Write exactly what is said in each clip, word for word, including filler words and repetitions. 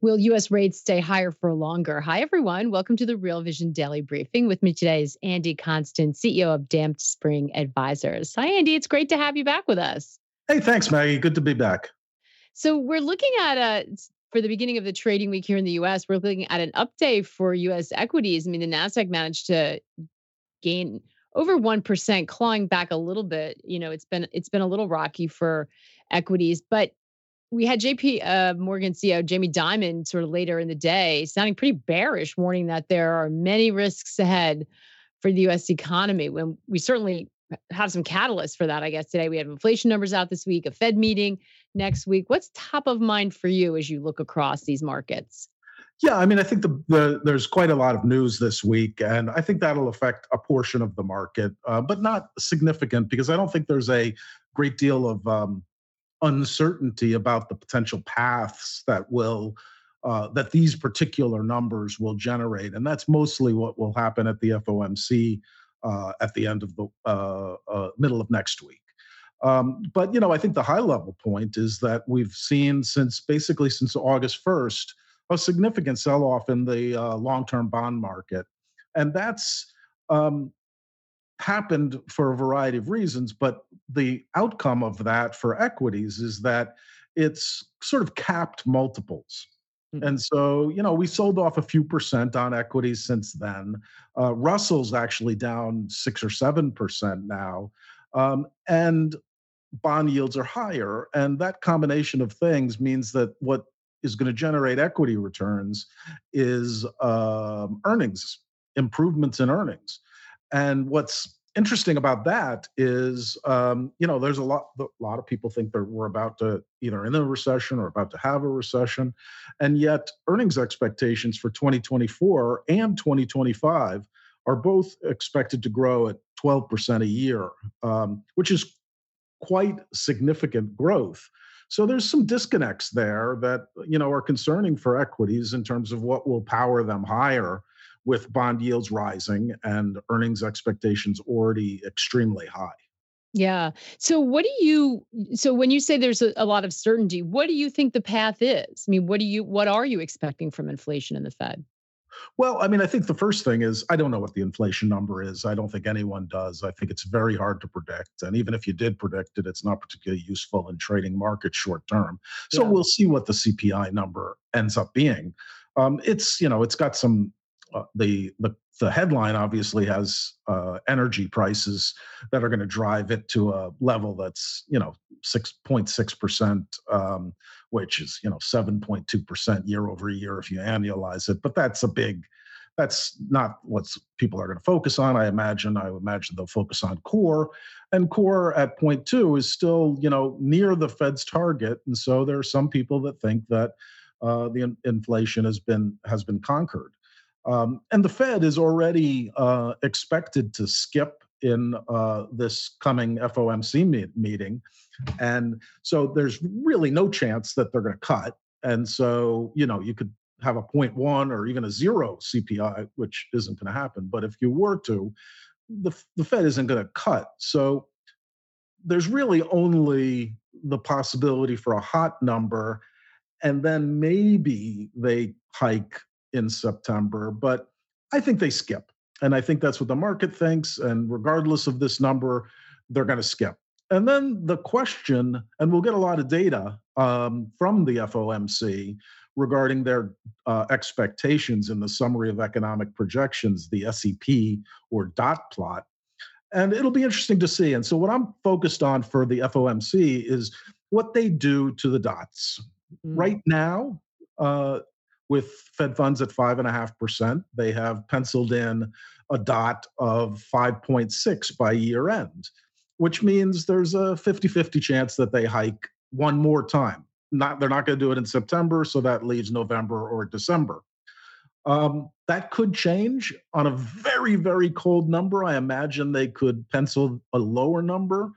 Will U S rates stay higher for longer? Hi, everyone. Welcome to the Real Vision Daily Briefing. With me today is Andy Constan, C E O of Damped Spring Advisors. Hi, Andy. It's great to have you back with us. Hey, thanks, Maggie. Good to be back. So we're looking at, a, for the beginning of the trading week here in the U S, we're looking at an up day for U S equities. I mean, the Nasdaq managed to gain over one percent, clawing back a little bit. You know, it's been it's been a little rocky for equities, but we had J P uh, Morgan C E O Jamie Dimon sort of later in the day sounding pretty bearish, warning that there are many risks ahead for the U S economy. When we certainly have some catalysts for that, I guess, today. We have inflation numbers out this week, a Fed meeting next week. What's top of mind for you as you look across these markets? Yeah, I mean, I think the, the, there's quite a lot of news this week, and I think that'll affect a portion of the market, uh, but not significant, because I don't think there's a great deal of Um, uncertainty about the potential paths that will uh, that these particular numbers will generate, and that's mostly what will happen at the F O M C uh, at the end of the uh, uh, middle of next week. Um, but you know, I think the high level point is that we've seen since basically since August first a significant sell off in the uh, long term bond market, and that's Um, happened for a variety of reasons, but the outcome of that for equities is that it's sort of capped multiples. Mm-hmm. And so, you know, we sold off a few percent on equities since then. Uh, Russell's actually down six or seven percent now, um, and bond yields are higher. And that combination of things means that what is going to generate equity returns is um, earnings, improvements in earnings. And what's interesting about that is, um, you know, there's a lot, a lot of people think that we're about to either in a recession or about to have a recession. And yet earnings expectations for twenty twenty-four and twenty twenty-five are both expected to grow at twelve percent a year, um, which is quite significant growth. So there's some disconnects there that, you know, are concerning for equities in terms of what will power them higher, with bond yields rising and earnings expectations already extremely high. Yeah. So what do you, so when you say there's a, a lot of certainty, what do you think the path is? I mean, what do you, what are you expecting from inflation and the Fed? Well, I mean, I think the first thing is, I don't know what the inflation number is. I don't think anyone does. I think it's very hard to predict. And even if you did predict it, it's not particularly useful in trading markets short term. So yeah. We'll see what the C P I number ends up being. Um, it's, you know, it's got some, Uh, the, the the headline obviously has uh, energy prices that are going to drive it to a level that's, you know, six point six percent, um, which is, you know, seven point two percent year over year if you annualize it. But that's a big, that's not what people are going to focus on. I imagine, I would imagine they'll focus on core, and core at zero point two is still, you know, near the Fed's target. And so there are some people that think that uh, the in- inflation has been has been conquered. Um, and the Fed is already uh, expected to skip in uh, this coming F O M C me- meeting. And so there's really no chance that they're going to cut. And so, you know, you could have a zero point one or even a zero C P I, which isn't going to happen. But if you were to, the, the Fed isn't going to cut. So there's really only the possibility for a hot number. And then maybe they hike in September, but I think they skip. And I think that's what the market thinks. And regardless of this number, they're going to skip. And then the question, and we'll get a lot of data um, from the F O M C regarding their uh, expectations in the Summary of Economic Projections, the S E P or dot plot. And it'll be interesting to see. And so what I'm focused on for the F O M C is what they do to the dots. Mm. Right now, uh, with Fed funds at five point five percent, they have penciled in a dot of five point six by year end, which means there's a fifty-fifty chance that they hike one more time. Not, they're not going to do it in September, so that leaves November or December. Um, that could change on a very, very cold number. I imagine they could pencil a lower number,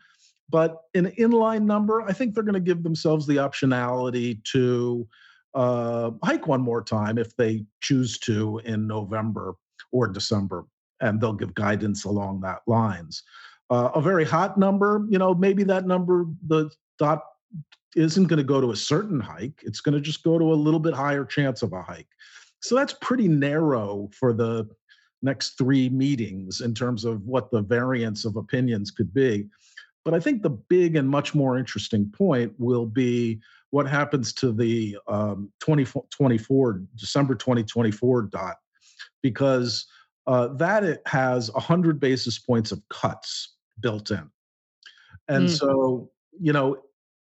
but an inline number, I think they're going to give themselves the optionality to uh, hike one more time if they choose to in November or December, and they'll give guidance along that lines. Uh, a very hot number, you know, maybe that number, the dot isn't going to go to a certain hike. It's going to just go to a little bit higher chance of a hike. So that's pretty narrow for the next three meetings in terms of what the variance of opinions could be. But I think the big and much more interesting point will be what happens to the um, twenty twenty-four, December twenty twenty-four dot, because uh, that it has one hundred basis points of cuts built in. And mm. so, you know,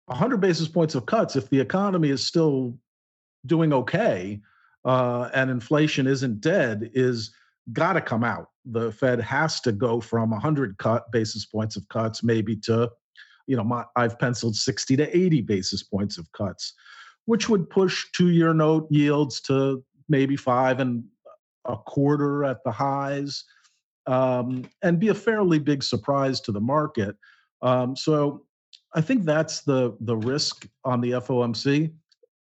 one hundred basis points of cuts, if the economy is still doing okay, Uh, and inflation isn't dead, is got to come out. The Fed has to go from one hundred cut basis points of cuts maybe to, you know, my, I've penciled sixty to eighty basis points of cuts, which would push two-year note yields to maybe five and a quarter at the highs, um, and be a fairly big surprise to the market. Um, so I think that's the the risk on the F O M C.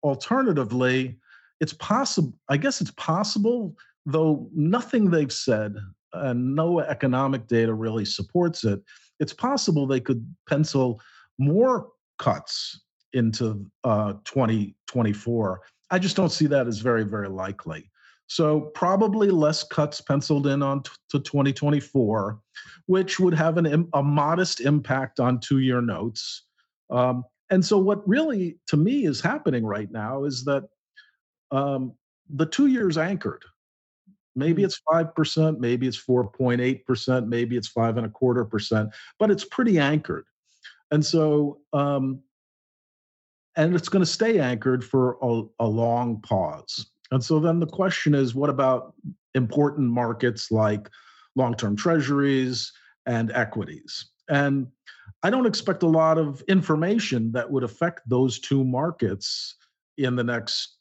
Alternatively, It's possible, I guess it's possible, though nothing they've said and no economic data really supports it. It's possible they could pencil more cuts into uh, twenty twenty-four. I just don't see that as very, very likely. So probably less cuts penciled in on t- to twenty twenty-four, which would have an im- a modest impact on two-year notes. Um, and so what really, to me, is happening right now is that Um, the two years anchored. Maybe it's five percent, maybe it's four point eight percent, maybe it's five and a quarter percent, but it's pretty anchored. And so, um, and it's going to stay anchored for a, a long pause. And so then the question is, what about important markets like long-term treasuries and equities? And I don't expect a lot of information that would affect those two markets in the next.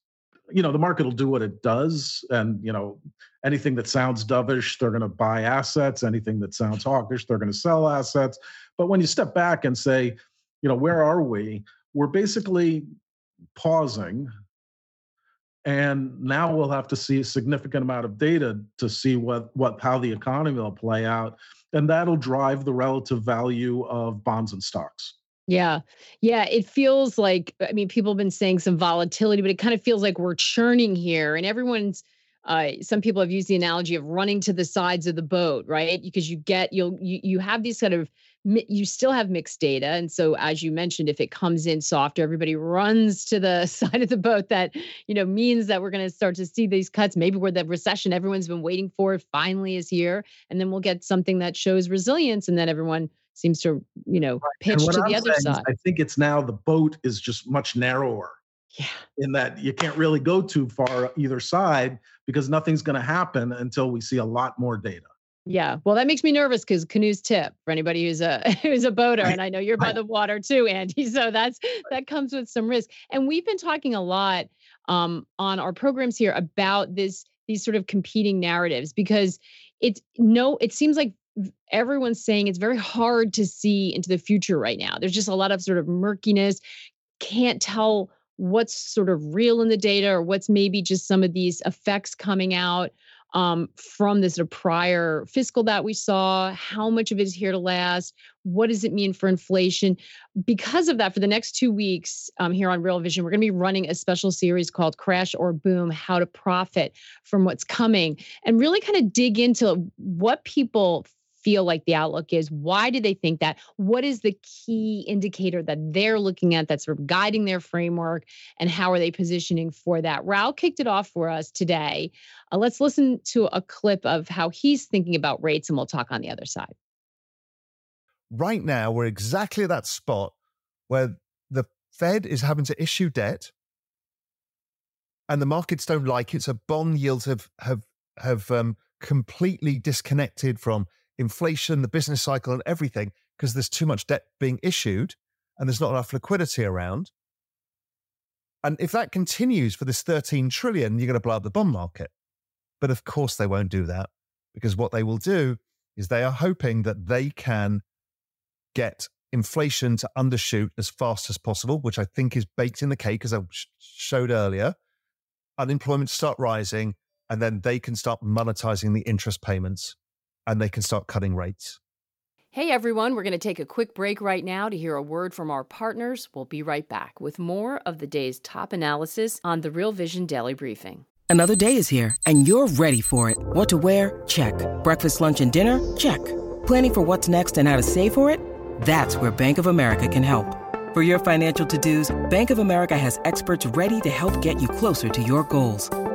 You know, the market will do what it does. And, you know, anything that sounds dovish, they're going to buy assets. Anything that sounds hawkish, they're going to sell assets. But when you step back and say, you know, where are we? We're basically pausing. And now we'll have to see a significant amount of data to see what, what how the economy will play out. And that'll drive the relative value of bonds and stocks. Yeah. Yeah. It feels like, I mean, people have been saying some volatility, but it kind of feels like we're churning here. And everyone's, uh, some people have used the analogy of running to the sides of the boat, right? Because you get, you'll, you, you have these kind of, you still have mixed data. And so, as you mentioned, if it comes in softer, everybody runs to the side of the boat. That, you know, means that we're going to start to see these cuts, maybe where the recession everyone's been waiting for finally is here. And then we'll get something that shows resilience, and then everyone seems to, you know, pitch to the other side. I think it's now the boat is just much narrower. Yeah. In that you can't really go too far either side because nothing's going to happen until we see a lot more data. Yeah. Well, that makes me nervous because canoes tip for anybody who's a who's a boater. And I know you're by the water too, Andy. So that's that comes with some risk. And we've been talking a lot um, on our programs here about this these sort of competing narratives because it's no, it seems like everyone's saying it's very hard to see into the future right now. There's just a lot of sort of murkiness. Can't tell what's sort of real in the data or what's maybe just some of these effects coming out um, from this sort of prior fiscal that we saw. How much of it is here to last? What does it mean for inflation? Because of that, for the next two weeks um, here on Real Vision, we're going to be running a special series called Crash or Boom, How to Profit from What's Coming, and really kind of dig into what people feel like the outlook is? Why do they think that? What is the key indicator that they're looking at that's sort of guiding their framework? And how are they positioning for that? Raoul kicked it off for us today. Uh, let's listen to a clip of how he's thinking about rates, and we'll talk on the other side. Right now, we're exactly at that spot where the Fed is having to issue debt and the markets don't like it. So bond yields have have have um, completely disconnected from inflation, the business cycle, and everything, because there's too much debt being issued and there's not enough liquidity around. And if that continues for this thirteen trillion, you're going to blow up the bond market. But of course they won't do that, because what they will do is they are hoping that they can get inflation to undershoot as fast as possible, which I think is baked in the cake, as I sh- showed earlier. Unemployment start rising, and then they can start monetizing the interest payments, and they can start cutting rates. Hey, everyone, we're going to take a quick break right now to hear a word from our partners. We'll be right back with more of the day's top analysis on the Real Vision Daily Briefing. Another day is here, and you're ready for it. What to wear? Check. Breakfast, lunch, and dinner? Check. Planning for what's next and how to save for it? That's where Bank of America can help. For your financial to-dos, Bank of America has experts ready to help get you closer to your goals.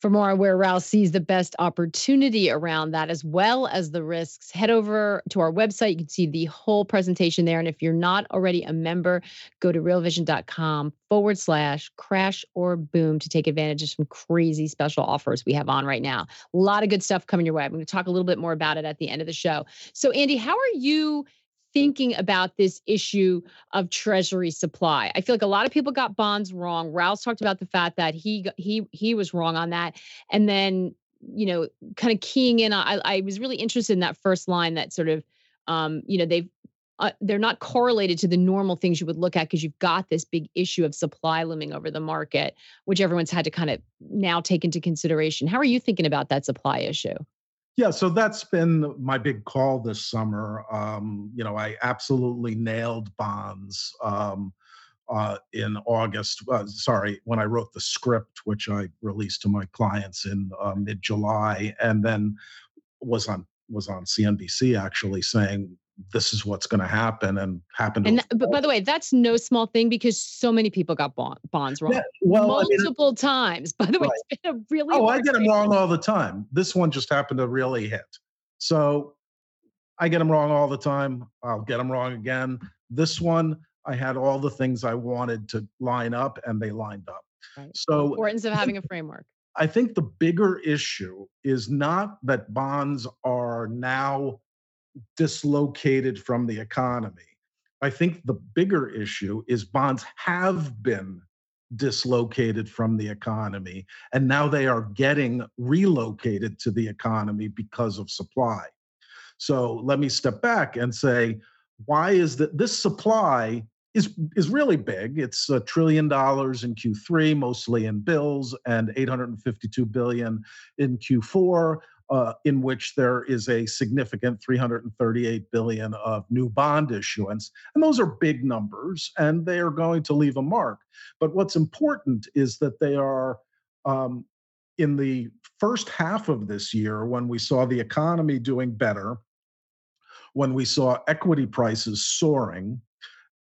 For more where Raoul sees the best opportunity around that, as well as the risks, head over to our website. You can see the whole presentation there. And if you're not already a member, go to realvision.com forward slash crash or boom to take advantage of some crazy special offers we have on right now. A lot of good stuff coming your way. I'm going to talk a little bit more about it at the end of the show. So, Andy, how are you thinking about this issue of treasury supply? I feel like a lot of people got bonds wrong. Raoul's talked about the fact that he he he was wrong on that. And then, you know, kind of keying in, I, I was really interested in that first line that sort of, um, you know, they've, uh, they're not correlated to the normal things you would look at because you've got this big issue of supply looming over the market, which everyone's had to kind of now take into consideration. How are you thinking about that supply issue? Yeah, so that's been my big call this summer. Um, you know, I absolutely nailed bonds um, uh, in August. Uh, sorry, when I wrote the script, which I released to my clients in uh, mid-July, and then was on was on C N B C actually saying this is what's going to happen, and happened. And that, but by the way, that's no small thing because so many people got bond, bonds wrong yeah, well, multiple I mean, times. By the way, right. It's been a really oh, I get them wrong all the time. This one just happened to really hit. So I get them wrong all the time. I'll get them wrong again. This one, I had all the things I wanted to line up, and they lined up. Right. So the importance of having a framework. I think the bigger issue is not that bonds are now dislocated from the economy. I think the bigger issue is bonds have been dislocated from the economy, and now they are getting relocated to the economy because of supply. So let me step back and say, why is that? This supply is, is really big. It's a trillion dollars in Q three, mostly in bills, and eight hundred fifty-two billion dollars in Q four. Uh, in which there is a significant three hundred thirty-eight billion dollars of new bond issuance. And those are big numbers, and they are going to leave a mark. But what's important is that they are, um, in the first half of this year, when we saw the economy doing better, when we saw equity prices soaring,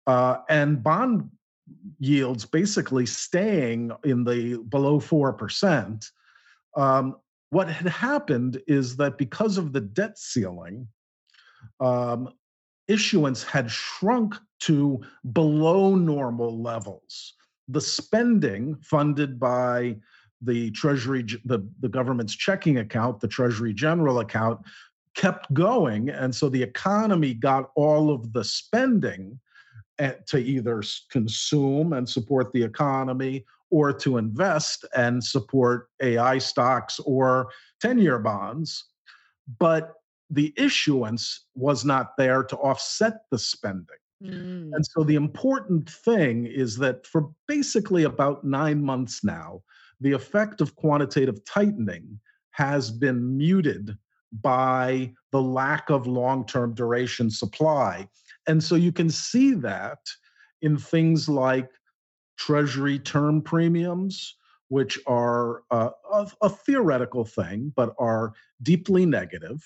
uh, and bond yields basically staying in the below four percent, um, what had happened is that because of the debt ceiling, um, issuance had shrunk to below normal levels. The spending funded by the Treasury, the, the government's checking account, the Treasury General account, kept going. And so the economy got all of the spending at, to either consume and support the economy or to invest and support A I stocks or ten-year bonds. But the issuance was not there to offset the spending. Mm. And so the important thing is that for basically about nine months now, the effect of quantitative tightening has been muted by the lack of long-term duration supply. And so you can see that in things like Treasury term premiums, which are uh, a, a theoretical thing, but are deeply negative,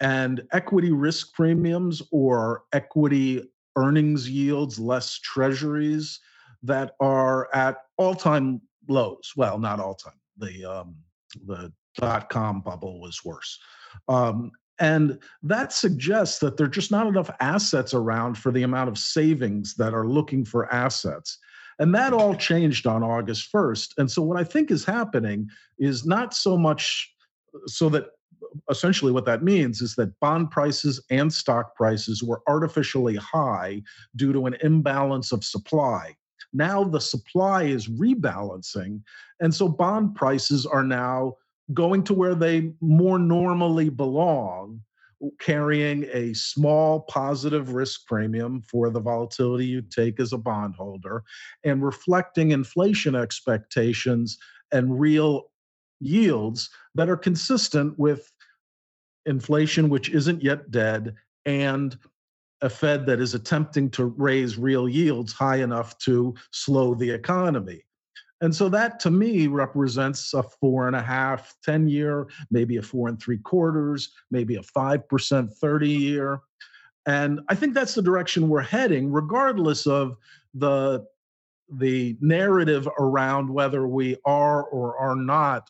and equity risk premiums or equity earnings yields, less treasuries, that are at all-time lows. Well, not all-time. The um, the dot-com bubble was worse. Um, and that suggests that there are just not enough assets around for the amount of savings that are looking for assets. And that all changed on August first. And so what I think is happening is not so much so that essentially what that means is that bond prices and stock prices were artificially high due to an imbalance of supply. Now the supply is rebalancing, and so bond prices are now going to where they more normally belong, carrying a small positive risk premium for the volatility you take as a bondholder and reflecting inflation expectations and real yields that are consistent with inflation, which isn't yet dead, and a Fed that is attempting to raise real yields high enough to slow the economy. And so that, to me, represents a four and a half, ten-year, maybe a four and three quarters, maybe a five percent thirty-year. And I think that's the direction we're heading, regardless of the, the narrative around whether we are or are not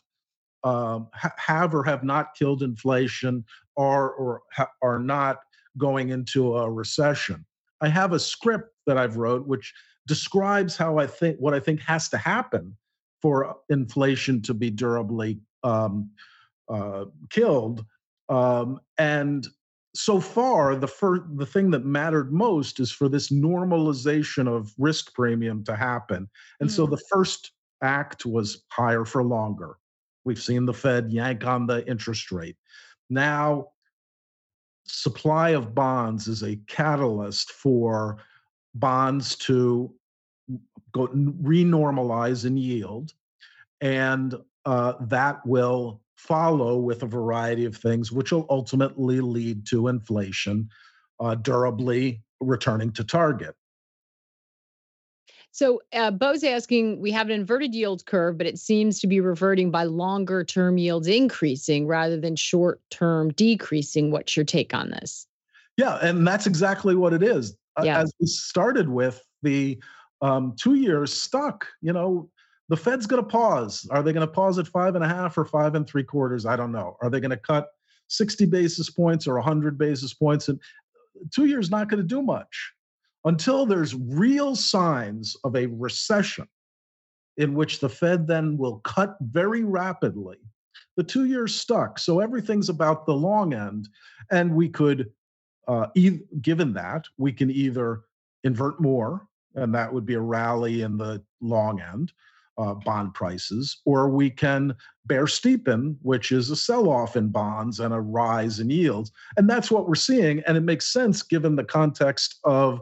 uh, have or have not killed inflation, are or ha- are not going into a recession. I have a script that I've wrote, which describes how I think what I think has to happen for inflation to be durably um, uh, killed. Um, and so far, the fir- the thing that mattered most is for this normalization of risk premium to happen. And mm-hmm. so the first act was higher for longer. We've seen the Fed yank on the interest rate. Now, supply of bonds is a catalyst for bonds to go renormalize in yield, and uh, that will follow with a variety of things, which will ultimately lead to inflation uh, durably returning to target. So uh, Bo's asking, we have an inverted yield curve, but it seems to be reverting by longer-term yields increasing rather than short-term decreasing. What's your take on this? Yeah, and that's exactly what it is. Yeah. As we started with, the um, two years stuck. You know, the Fed's going to pause. Are they going to pause at five and a half or five and three quarters? I don't know. Are they going to cut sixty basis points or one hundred basis points? And two years not going to do much until there's real signs of a recession in which the Fed then will cut very rapidly. The two years stuck. So everything's about the long end, and we could. Uh, e- given that, we can either invert more, and that would be a rally in the long end, uh, bond prices, or we can bear steepen, which is a sell-off in bonds and a rise in yields. And that's what we're seeing, and it makes sense given the context of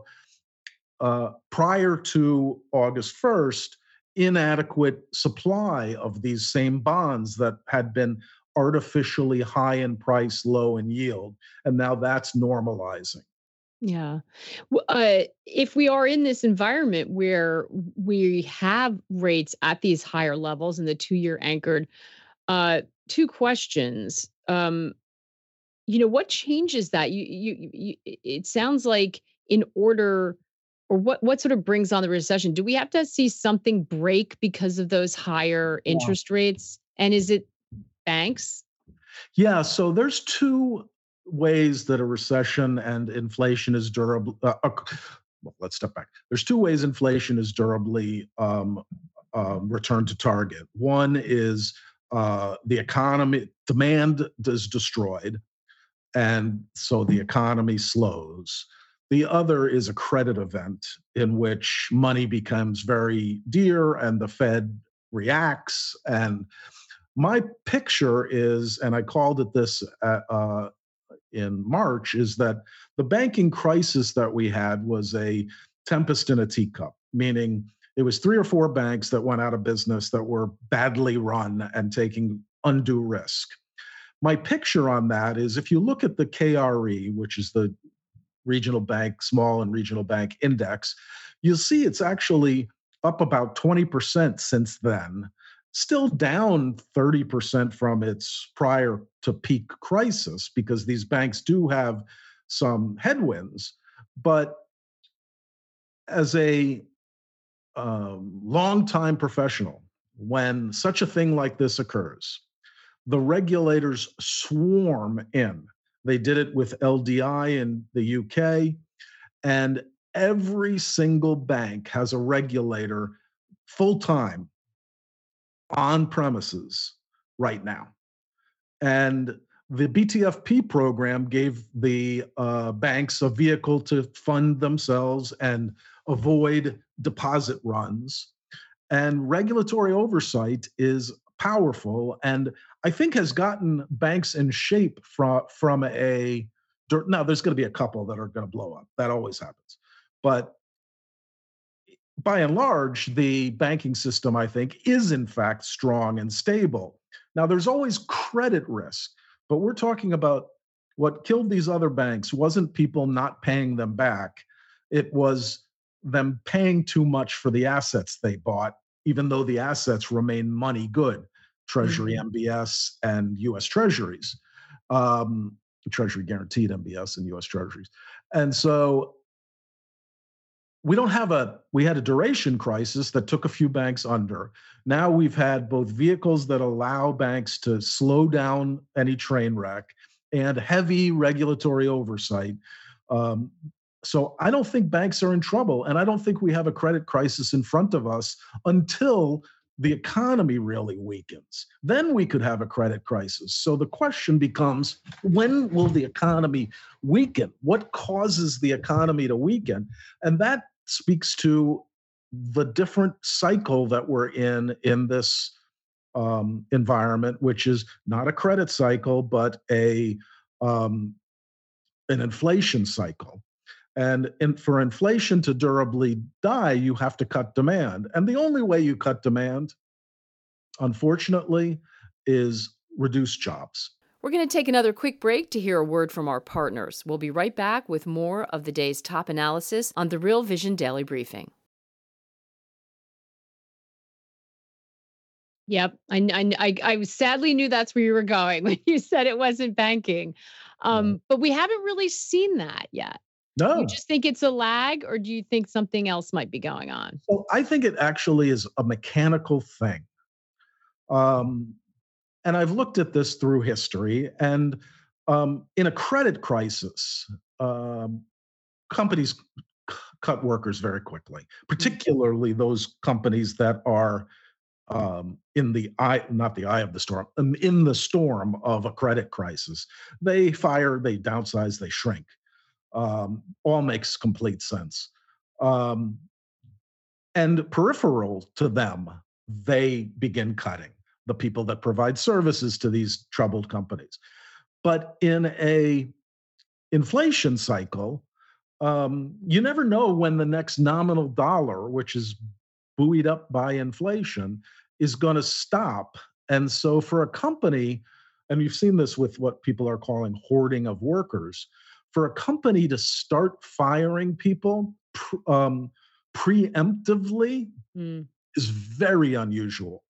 uh, prior to August first, inadequate supply of these same bonds that had been artificially high in price, low in yield. And now that's normalizing. Yeah. Uh, if we are in this environment where we have rates at these higher levels and the two-year anchored, uh, two questions. Um, you know, what changes that? You, you, you, it sounds like in order... Or what, what sort of brings on the recession? Do we have to see something break because of those higher interest yeah. rates? And is it banks? Yeah, so there's two ways that a recession and inflation is durable. Uh, uh, well, let's step back. There's two ways inflation is durably um, uh, returned to target. One is uh, the economy, demand is destroyed, and so the economy slows. The other is a credit event in which money becomes very dear and the Fed reacts. And my picture is, and I called it this uh, uh, in March, is that the banking crisis that we had was a tempest in a teacup, meaning It was three or four banks that went out of business that were badly run and taking undue risk. My picture on that is if you look at the K R E, which is the regional bank, small and regional bank index, you'll see it's actually up about twenty percent since then, still down thirty percent from its prior to peak crisis because these banks do have some headwinds. But as a um, longtime professional, when such a thing like this occurs, the regulators swarm in. They did it with L D I in the U K, and every single bank has a regulator full-time on premises right now. And the B T F P program gave the uh, banks a vehicle to fund themselves and avoid deposit runs. And regulatory oversight is powerful, and I think has gotten banks in shape from, from a, now there's going to be a couple that are going to blow up. That always happens. But by and large, the banking system, I think, is in fact strong and stable. Now, there's always credit risk, but we're talking about what killed these other banks wasn't people not paying them back. It was them paying too much for the assets they bought, even though the assets remain money good, Treasury M B S and U S Treasuries, um, Treasury guaranteed M B S and U S Treasuries. And so we don't have a, we had a duration crisis that took a few banks under. Now we've had both vehicles that allow banks to slow down any train wreck and heavy regulatory oversight. Um, So I don't think banks are in trouble, and I don't think we have a credit crisis in front of us until the economy really weakens. Then we could have a credit crisis. So the question becomes, when will the economy weaken? What causes the economy to weaken? And that speaks to the different cycle that we're in in this um, environment, which is not a credit cycle, but a um, an inflation cycle. And in, for inflation to durably die, you have to cut demand. And the only way you cut demand, unfortunately, is reduce jobs. We're going to take another quick break to hear a word from our partners. We'll be right back with more of the day's top analysis on the Real Vision Daily Briefing. Yep, I, I, I, I sadly knew that's where you were going when you said it wasn't banking. Um, yeah. But we haven't really seen that yet. No. You just think it's a lag, or do you think something else might be going on? Well, I think it actually is a mechanical thing. Um, and I've looked at this through history. And um, in a credit crisis, um, companies c- cut workers very quickly, particularly those companies that are um, in the eye, not the eye of the storm, in the storm of a credit crisis. They fire, they downsize, they shrink. Um, all makes complete sense. Um, and peripheral to them, they begin cutting the people that provide services to these troubled companies. But in a inflation cycle, um, you never know when the next nominal dollar, which is buoyed up by inflation, is going to stop. And so for a company, and you've seen this with what people are calling hoarding of workers, for a company to start firing people um, preemptively mm. is very unusual.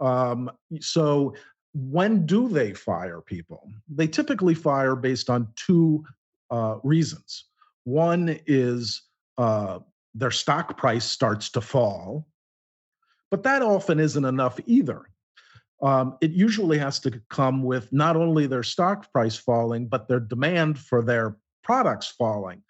Um, so when do they fire people? They typically fire based on two uh, reasons. One is uh, their stock price starts to fall, but that often isn't enough either. Um, it usually has to come with not only their stock price falling, but their demand for their products falling.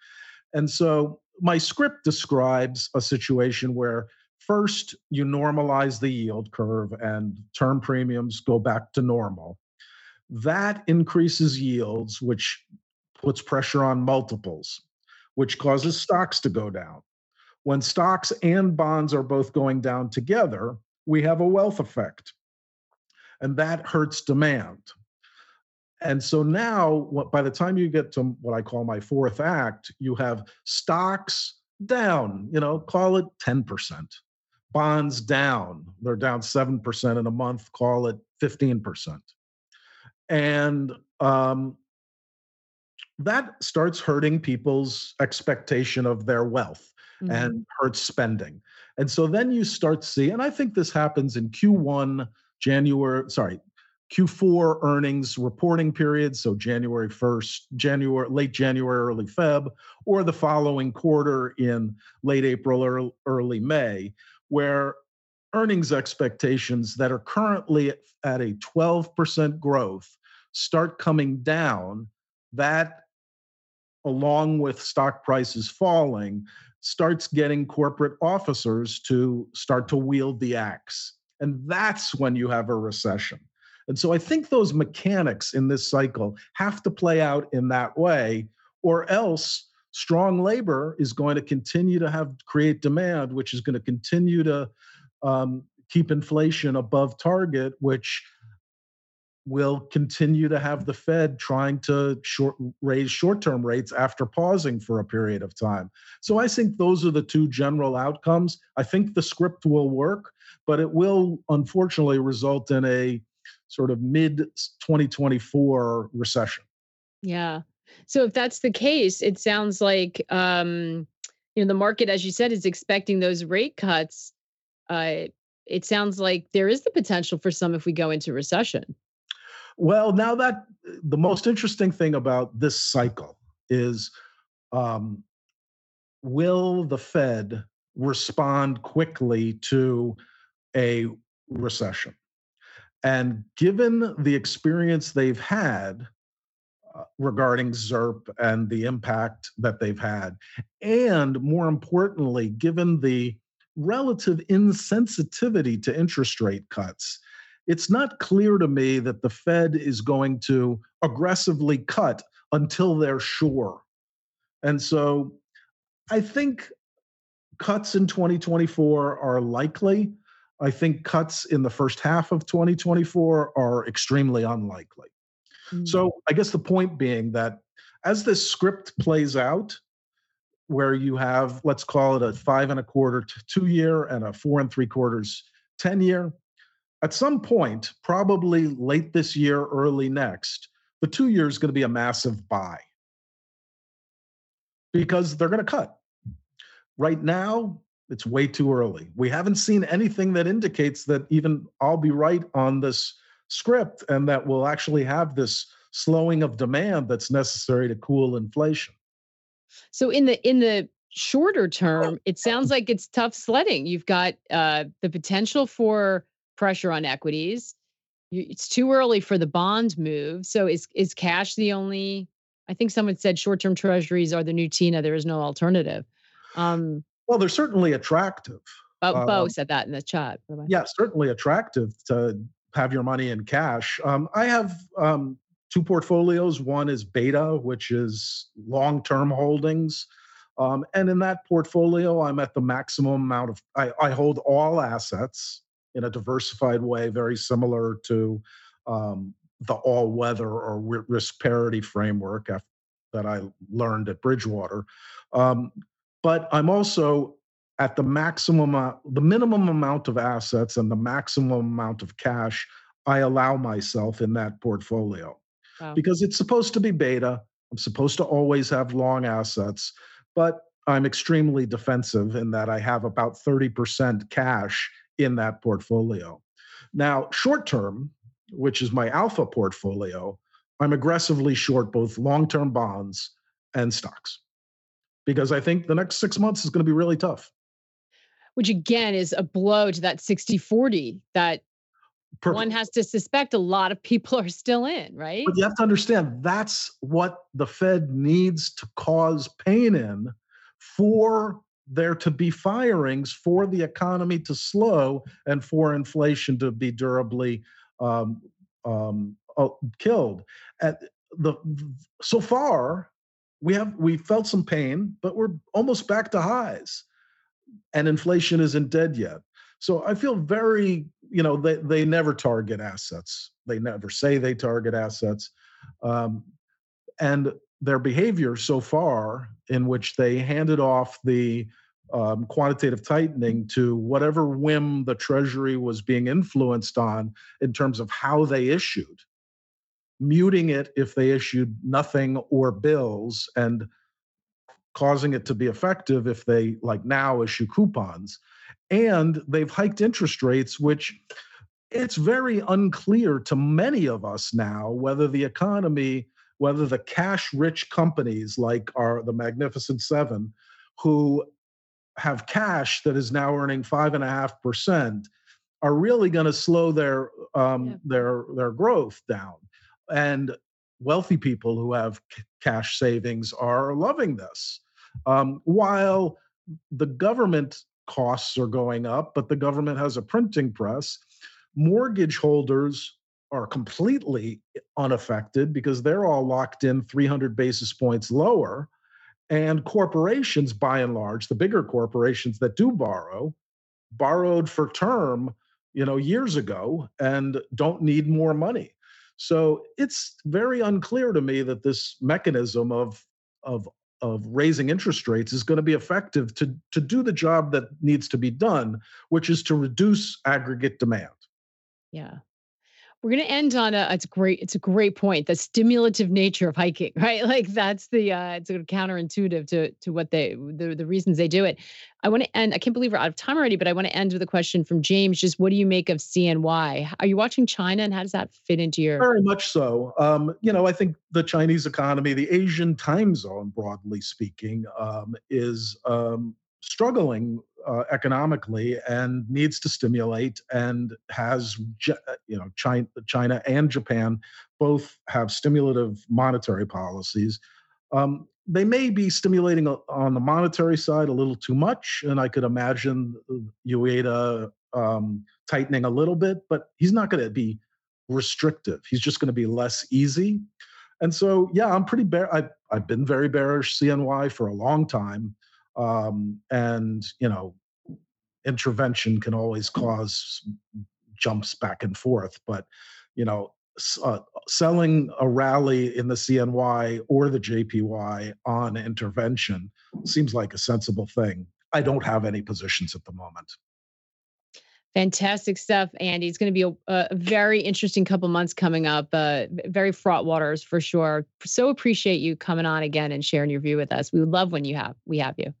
And so my script describes a situation where first you normalize the yield curve and term premiums go back to normal. That increases yields, which puts pressure on multiples, which causes stocks to go down. When stocks and bonds are both going down together, we have a wealth effect. And that hurts demand. And so now, what, by the time you get to what I call my fourth act, you have stocks down, you know, call it ten percent. bonds down. They're down seven percent in a month, call it fifteen percent. And um, that starts hurting people's expectation of their wealth mm-hmm. and hurts spending. And so then you start to see, and I think this happens in Q one, January, sorry, Q four earnings reporting period, so January first, January, late January, early Feb, or the following quarter in late April or early May, where earnings expectations that are currently at a twelve percent growth start coming down. That, along with stock prices falling, starts getting corporate officers to start to wield the axe. And that's when you have a recession. And so I think those mechanics in this cycle have to play out in that way, or else strong labor is going to continue to have create demand, which is going to continue to um, keep inflation above target, which will continue to have the Fed trying to short, raise short-term rates after pausing for a period of time. So I think those are the two general outcomes. I think the script will work, but it will unfortunately result in a sort of mid twenty twenty-four recession. Yeah. So if that's the case, it sounds like um, you know, the market, as you said, is expecting those rate cuts. Uh, it sounds like there is the potential for some if we go into recession. Well, now that the most interesting thing about this cycle is, um, will the Fed respond quickly to a recession? And given the experience they've had uh, regarding ZIRP and the impact that they've had, and more importantly, given the relative insensitivity to interest rate cuts, it's not clear to me that the Fed is going to aggressively cut until they're sure. And so I think cuts in twenty twenty-four are likely. I think cuts in the first half of twenty twenty-four are extremely unlikely. Mm. So I guess the point being that as this script plays out, where you have, let's call it a five and a quarter to two year and a four and three quarters ten year, at some point, probably late this year, early next, the two year is going to be a massive buy because they're going to cut. Right now, it's way too early. We haven't seen anything that indicates that even I'll be right on this script and that we'll actually have this slowing of demand that's necessary to cool inflation. So in the in the shorter term, it sounds like it's tough sledding. You've got uh, the potential for pressure on equities. It's too early for the bond move. So is is cash the only? I think someone said short-term treasuries are the new Tina. There is no alternative. Um, Well, they're certainly attractive. Oh, Bo um, said that in the chat. Yeah, certainly attractive to have your money in cash. Um, I have um, two portfolios. One is beta, which is long-term holdings. Um, and in that portfolio, I'm at the maximum amount of, I, I hold all assets in a diversified way, very similar to um, the all-weather or risk parity framework that I learned at Bridgewater. Um, But I'm also at the maximum, uh, the minimum amount of assets and the maximum amount of cash I allow myself in that portfolio. Wow. Because it's supposed to be beta. I'm supposed to always have long assets, but I'm extremely defensive in that I have about thirty percent cash in that portfolio. Now, short term, which is my alpha portfolio, I'm aggressively short both long-term bonds and stocks, because I think the next six months is going to be really tough. Which again is a blow to that sixty forty that Perfect. One has to suspect a lot of people are still in, right? But you have to understand that's what the Fed needs to cause pain in for there to be firings, for the economy to slow, and for inflation to be durably um, um, killed. At the, so far... We have we felt some pain, but we're almost back to highs, and inflation isn't dead yet. So I feel very, you know, they they never target assets. They never say they target assets, um, and their behavior so far, in which they handed off the um, quantitative tightening to whatever whim the Treasury was being influenced on in terms of how they issued, muting it if they issued nothing or bills, and causing it to be effective if they, like now, issue coupons. And they've hiked interest rates, which it's very unclear to many of us now whether the economy, whether the cash-rich companies like our the Magnificent Seven, who have cash that is now earning five point five percent, are really going to slow their um, yeah. their their growth down. And wealthy people who have c- cash savings are loving this, um, while the government costs are going up, but the government has a printing press. Mortgage holders are completely unaffected because they're all locked in three hundred basis points lower. And corporations, by and large, the bigger corporations that do borrow, borrowed for term, you know, years ago and don't need more money. So it's very unclear to me that this mechanism of of of raising interest rates is going to be effective to, to do the job that needs to be done, which is to reduce aggregate demand. Yeah. We're going to end on a, it's great. It's a great point. The stimulative nature of hiking, right? Like that's the, uh, it's sort of counterintuitive to, to what they, the, the reasons they do it. I want to end, I can't believe we're out of time already, but I want to end with a question from James. Just what do you make of C N Y? Are you watching China and how does that fit into your? Very much so. Um, you know, I think the Chinese economy, the Asian time zone, broadly speaking, um, is um, struggling Uh, economically and needs to stimulate, and has, you know, China, China and Japan both have stimulative monetary policies. Um, they may be stimulating a, on the monetary side a little too much, and I could imagine Ueda um, tightening a little bit, but he's not going to be restrictive. He's just going to be less easy. And so, yeah, I'm pretty bear. I, I've been very bearish C N Y for a long time. Um, and, you know, intervention can always cause jumps back and forth. But, you know, uh, selling a rally in the C N Y or the J P Y on intervention seems like a sensible thing. I don't have any positions at the moment. Fantastic stuff, Andy. It's going to be a, a very interesting couple months coming up. Uh, very fraught waters for sure. So appreciate you coming on again and sharing your view with us. We would love when you have we have you.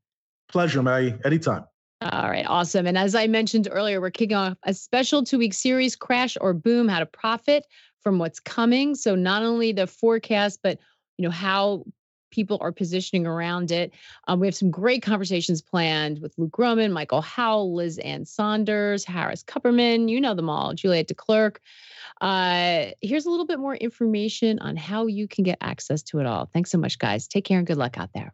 Pleasure, Maggie. Anytime. All right, awesome. And as I mentioned earlier, we're kicking off a special two-week series, Crash or Boom: How to Profit from What's Coming. So not only the forecast, but you know how people are positioning around it. Um, we have some great conversations planned with Luke Roman, Michael Howell, Liz Ann Saunders, Harris Kupperman, you know them all, Juliette de Klerk. Uh, here's a little bit more information on how you can get access to it all. Thanks so much, guys. Take care and good luck out there.